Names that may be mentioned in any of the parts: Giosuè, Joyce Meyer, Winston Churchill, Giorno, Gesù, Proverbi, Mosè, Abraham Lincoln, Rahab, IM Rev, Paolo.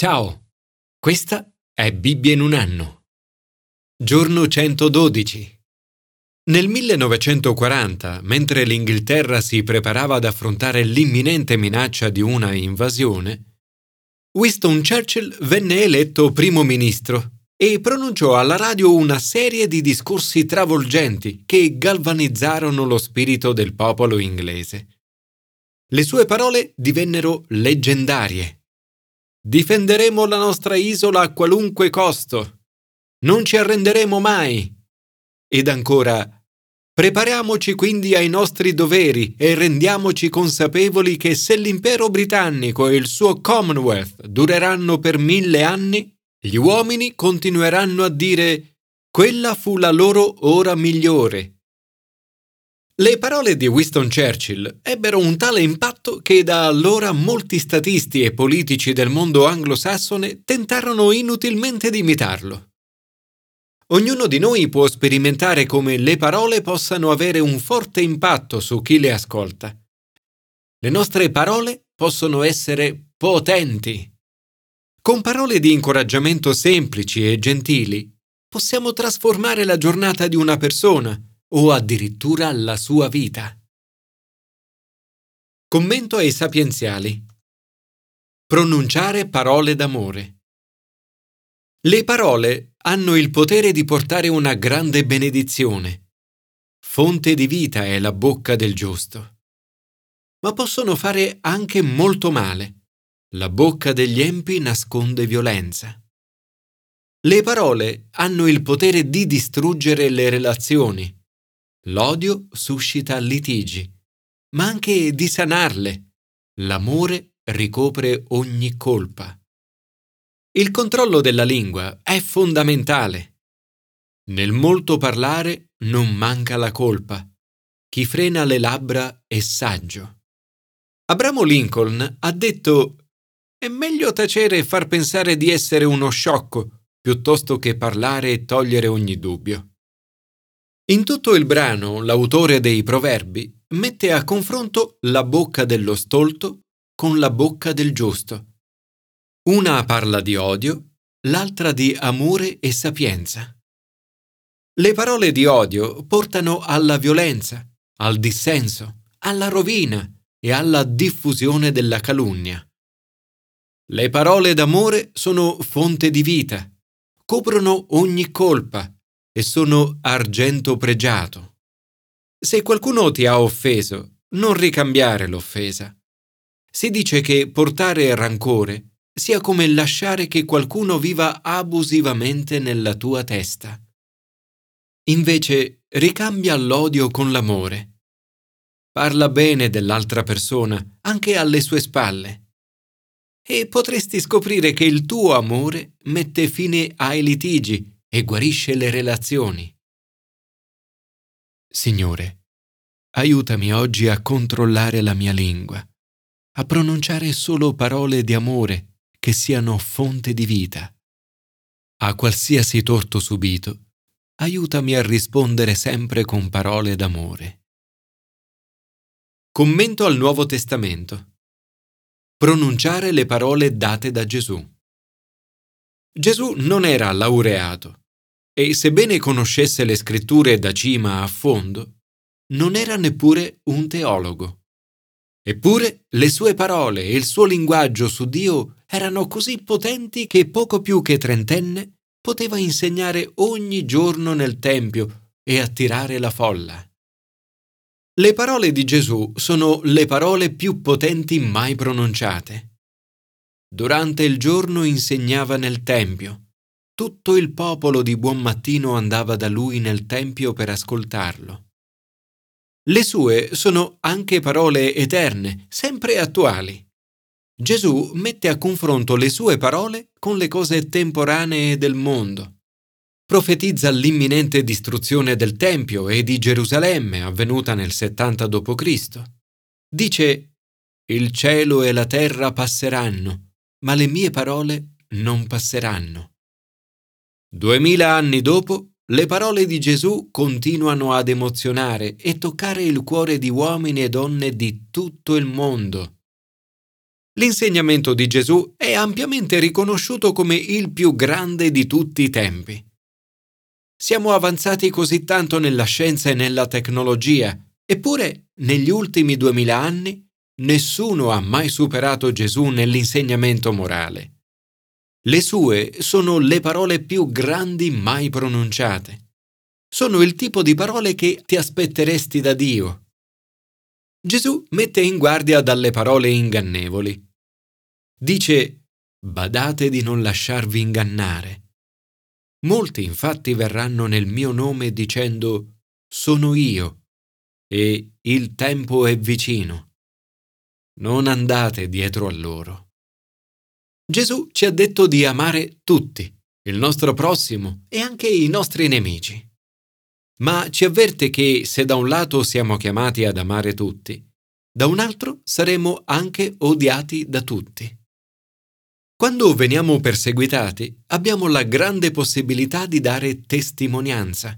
Ciao, questa è Bibbia in un anno. Giorno 112. Nel 1940, mentre l'Inghilterra si preparava ad affrontare l'imminente minaccia di una invasione, Winston Churchill venne eletto primo ministro e pronunciò alla radio una serie di discorsi travolgenti che galvanizzarono lo spirito del popolo inglese. Le sue parole divennero leggendarie. «Difenderemo la nostra isola a qualunque costo. Non ci arrenderemo mai». Ed ancora, «Prepariamoci quindi ai nostri doveri e rendiamoci consapevoli che se l'impero britannico e il suo Commonwealth dureranno per 1000 anni, gli uomini continueranno a dire «Quella fu la loro ora migliore». Le parole di Winston Churchill ebbero un tale impatto che da allora molti statisti e politici del mondo anglosassone tentarono inutilmente di imitarlo. Ognuno di noi può sperimentare come le parole possano avere un forte impatto su chi le ascolta. Le nostre parole possono essere potenti. Con parole di incoraggiamento semplici e gentili possiamo trasformare la giornata di una persona, o addirittura la sua vita. Commento ai sapienziali. Pronunciare parole d'amore. Le parole hanno il potere di portare una grande benedizione. Fonte di vita è la bocca del giusto. Ma possono fare anche molto male. La bocca degli empi nasconde violenza. Le parole hanno il potere di distruggere le relazioni. L'odio suscita litigi, ma anche di sanarle. L'amore ricopre ogni colpa. Il controllo della lingua è fondamentale. Nel molto parlare non manca la colpa. Chi frena le labbra è saggio. Abraham Lincoln ha detto: «È meglio tacere e far pensare di essere uno sciocco, piuttosto che parlare e togliere ogni dubbio». In tutto il brano, l'autore dei Proverbi mette a confronto la bocca dello stolto con la bocca del giusto. Una parla di odio, l'altra di amore e sapienza. Le parole di odio portano alla violenza, al dissenso, alla rovina e alla diffusione della calunnia. Le parole d'amore sono fonte di vita, coprono ogni colpa, e sono argento pregiato. Se qualcuno ti ha offeso, non ricambiare l'offesa. Si dice che portare rancore sia come lasciare che qualcuno viva abusivamente nella tua testa. Invece, ricambia l'odio con l'amore. Parla bene dell'altra persona, anche alle sue spalle. E potresti scoprire che il tuo amore mette fine ai litigi e guarisce le relazioni. Signore, aiutami oggi a controllare la mia lingua, a pronunciare solo parole di amore che siano fonte di vita. A qualsiasi torto subito, aiutami a rispondere sempre con parole d'amore. Commento al Nuovo Testamento. Pronunciare le parole date da Gesù. Gesù non era laureato e, sebbene conoscesse le scritture da cima a fondo, non era neppure un teologo. Eppure le sue parole e il suo linguaggio su Dio erano così potenti che poco più che trentenne poteva insegnare ogni giorno nel Tempio e attirare la folla. Le parole di Gesù sono le parole più potenti mai pronunciate. Durante il giorno insegnava nel Tempio. Tutto il popolo di buon mattino andava da lui nel Tempio per ascoltarlo. Le sue sono anche parole eterne, sempre attuali. Gesù mette a confronto le sue parole con le cose temporanee del mondo. Profetizza l'imminente distruzione del Tempio e di Gerusalemme avvenuta nel 70 d.C. Dice: «Il cielo e la terra passeranno, ma le mie parole non passeranno». 2000 anni dopo, le parole di Gesù continuano ad emozionare e toccare il cuore di uomini e donne di tutto il mondo. L'insegnamento di Gesù è ampiamente riconosciuto come il più grande di tutti i tempi. Siamo avanzati così tanto nella scienza e nella tecnologia, eppure negli ultimi 2000 anni nessuno ha mai superato Gesù nell'insegnamento morale. Le sue sono le parole più grandi mai pronunciate. Sono il tipo di parole che ti aspetteresti da Dio. Gesù mette in guardia dalle parole ingannevoli. Dice: badate di non lasciarvi ingannare. Molti infatti verranno nel mio nome dicendo: sono io e il tempo è vicino. Non andate dietro a loro. Gesù ci ha detto di amare tutti, il nostro prossimo e anche i nostri nemici. Ma ci avverte che se da un lato siamo chiamati ad amare tutti, da un altro saremo anche odiati da tutti. Quando veniamo perseguitati, abbiamo la grande possibilità di dare testimonianza.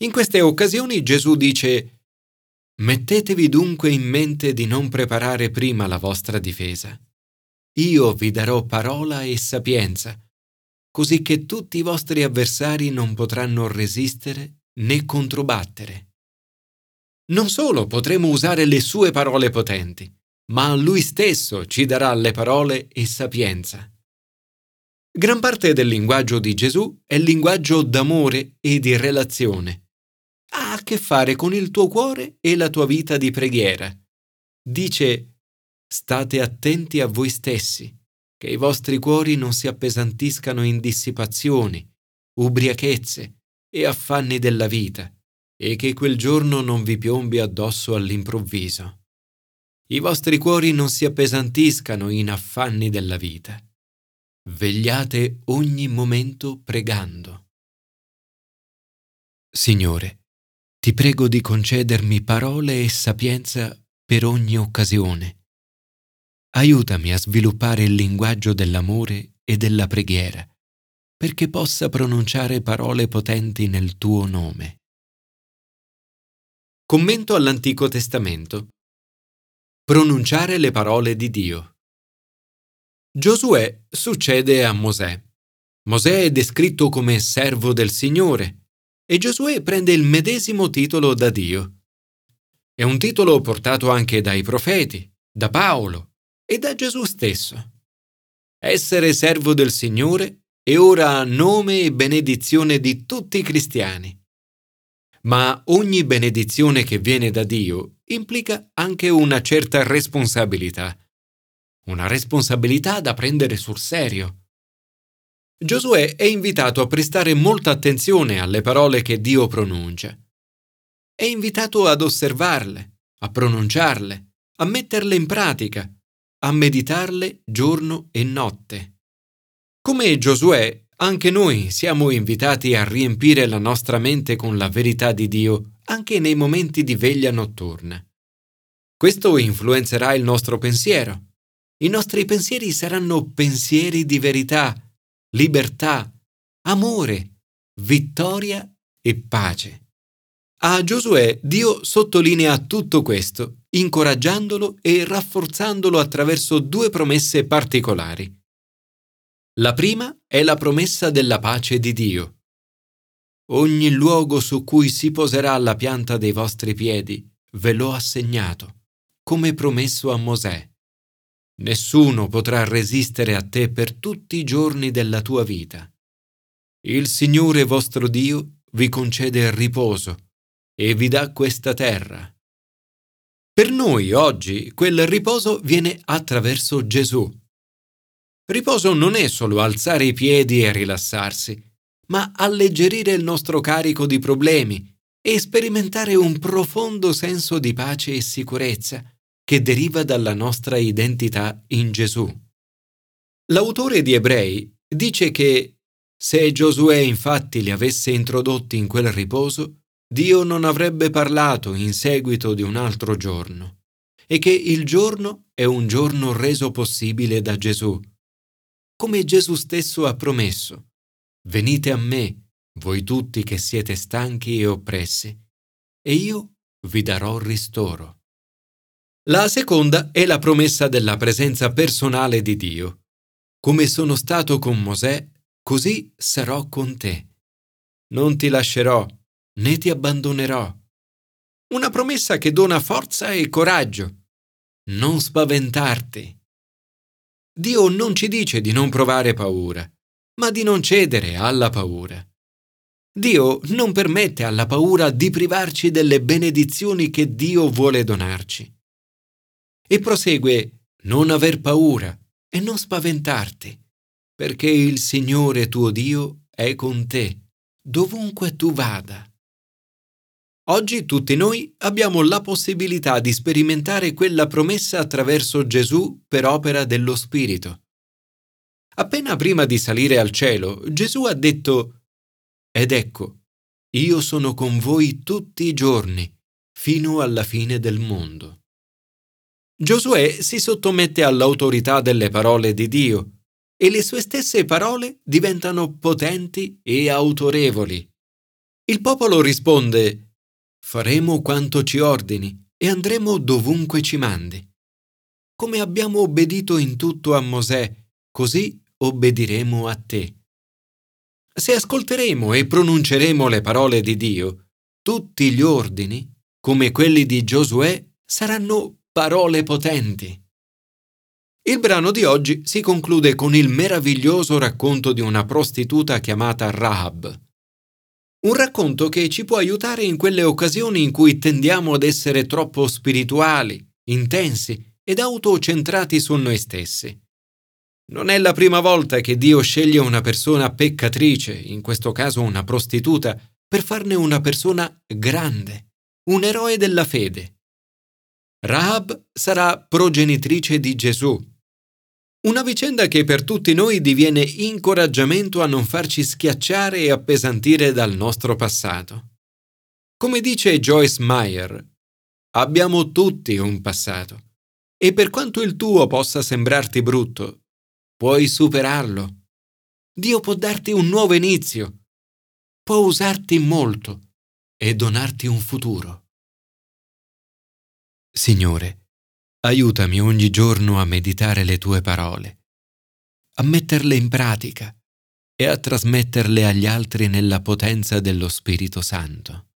In queste occasioni Gesù dice: mettetevi dunque in mente di non preparare prima la vostra difesa. Io vi darò parola e sapienza, così che tutti i vostri avversari non potranno resistere né controbattere. Non solo potremo usare le sue parole potenti, ma Lui stesso ci darà le parole e sapienza. Gran parte del linguaggio di Gesù è linguaggio d'amore e di relazione. Ha a che fare con il tuo cuore e la tua vita di preghiera. Dice: state attenti a voi stessi, che i vostri cuori non si appesantiscano in dissipazioni, ubriachezze e affanni della vita, e che quel giorno non vi piombi addosso all'improvviso. I vostri cuori non si appesantiscano in affanni della vita. Vegliate ogni momento pregando. Signore, ti prego di concedermi parole e sapienza per ogni occasione. Aiutami a sviluppare il linguaggio dell'amore e della preghiera, perché possa pronunciare parole potenti nel tuo nome. Commento all'Antico Testamento. Pronunciare le parole di Dio. Giosuè succede a Mosè. Mosè è descritto come servo del Signore e Giosuè prende il medesimo titolo da Dio. È un titolo portato anche dai profeti, da Paolo e da Gesù stesso. Essere servo del Signore è ora nome e benedizione di tutti i cristiani. Ma ogni benedizione che viene da Dio implica anche una certa responsabilità. Una responsabilità da prendere sul serio. Giosuè è invitato a prestare molta attenzione alle parole che Dio pronuncia. È invitato ad osservarle, a pronunciarle, a metterle in pratica, a meditarle giorno e notte. Come Giosuè, anche noi siamo invitati a riempire la nostra mente con la verità di Dio anche nei momenti di veglia notturna. Questo influenzerà il nostro pensiero. I nostri pensieri saranno pensieri di verità, libertà, amore, vittoria e pace. A Giosuè Dio sottolinea tutto questo, incoraggiandolo e rafforzandolo attraverso due promesse particolari. La prima è la promessa della pace di Dio. Ogni luogo su cui si poserà la pianta dei vostri piedi ve l'ho assegnato, come promesso a Mosè. Nessuno potrà resistere a te per tutti i giorni della tua vita. Il Signore vostro Dio vi concede il riposo e vi dà questa terra. Per noi oggi quel riposo viene attraverso Gesù. Riposo non è solo alzare i piedi e rilassarsi, ma alleggerire il nostro carico di problemi e sperimentare un profondo senso di pace e sicurezza che deriva dalla nostra identità in Gesù. L'autore di Ebrei dice che se Giosuè infatti li avesse introdotti in quel riposo, Dio non avrebbe parlato in seguito di un altro giorno, e che il giorno è un giorno reso possibile da Gesù. Come Gesù stesso ha promesso: venite a me, voi tutti che siete stanchi e oppressi, e io vi darò ristoro. La seconda è la promessa della presenza personale di Dio. Come sono stato con Mosè, così sarò con te. Non ti lascerò, né ti abbandonerò. Una promessa che dona forza e coraggio. Non spaventarti. Dio non ci dice di non provare paura, ma di non cedere alla paura. Dio non permette alla paura di privarci delle benedizioni che Dio vuole donarci. E prosegue: non aver paura e non spaventarti, perché il Signore tuo Dio è con te, dovunque tu vada. Oggi tutti noi abbiamo la possibilità di sperimentare quella promessa attraverso Gesù per opera dello Spirito. Appena prima di salire al cielo, Gesù ha detto: «Ed ecco, io sono con voi tutti i giorni, fino alla fine del mondo». Giosuè si sottomette all'autorità delle parole di Dio e le sue stesse parole diventano potenti e autorevoli. Il popolo risponde: faremo quanto ci ordini e andremo dovunque ci mandi. Come abbiamo obbedito in tutto a Mosè, così obbediremo a te. Se ascolteremo e pronunceremo le parole di Dio, tutti gli ordini, come quelli di Giosuè, saranno parole potenti. Il brano di oggi si conclude con il meraviglioso racconto di una prostituta chiamata Rahab. Un racconto che ci può aiutare in quelle occasioni in cui tendiamo ad essere troppo spirituali, intensi ed autocentrati su noi stessi. Non è la prima volta che Dio sceglie una persona peccatrice, in questo caso una prostituta, per farne una persona grande, un eroe della fede. Rahab sarà progenitrice di Gesù. Una vicenda che per tutti noi diviene incoraggiamento a non farci schiacciare e appesantire dal nostro passato. Come dice Joyce Meyer, abbiamo tutti un passato e per quanto il tuo possa sembrarti brutto, puoi superarlo. Dio può darti un nuovo inizio, può usarti molto e donarti un futuro. Signore, aiutami ogni giorno a meditare le tue parole, a metterle in pratica e a trasmetterle agli altri nella potenza dello Spirito Santo.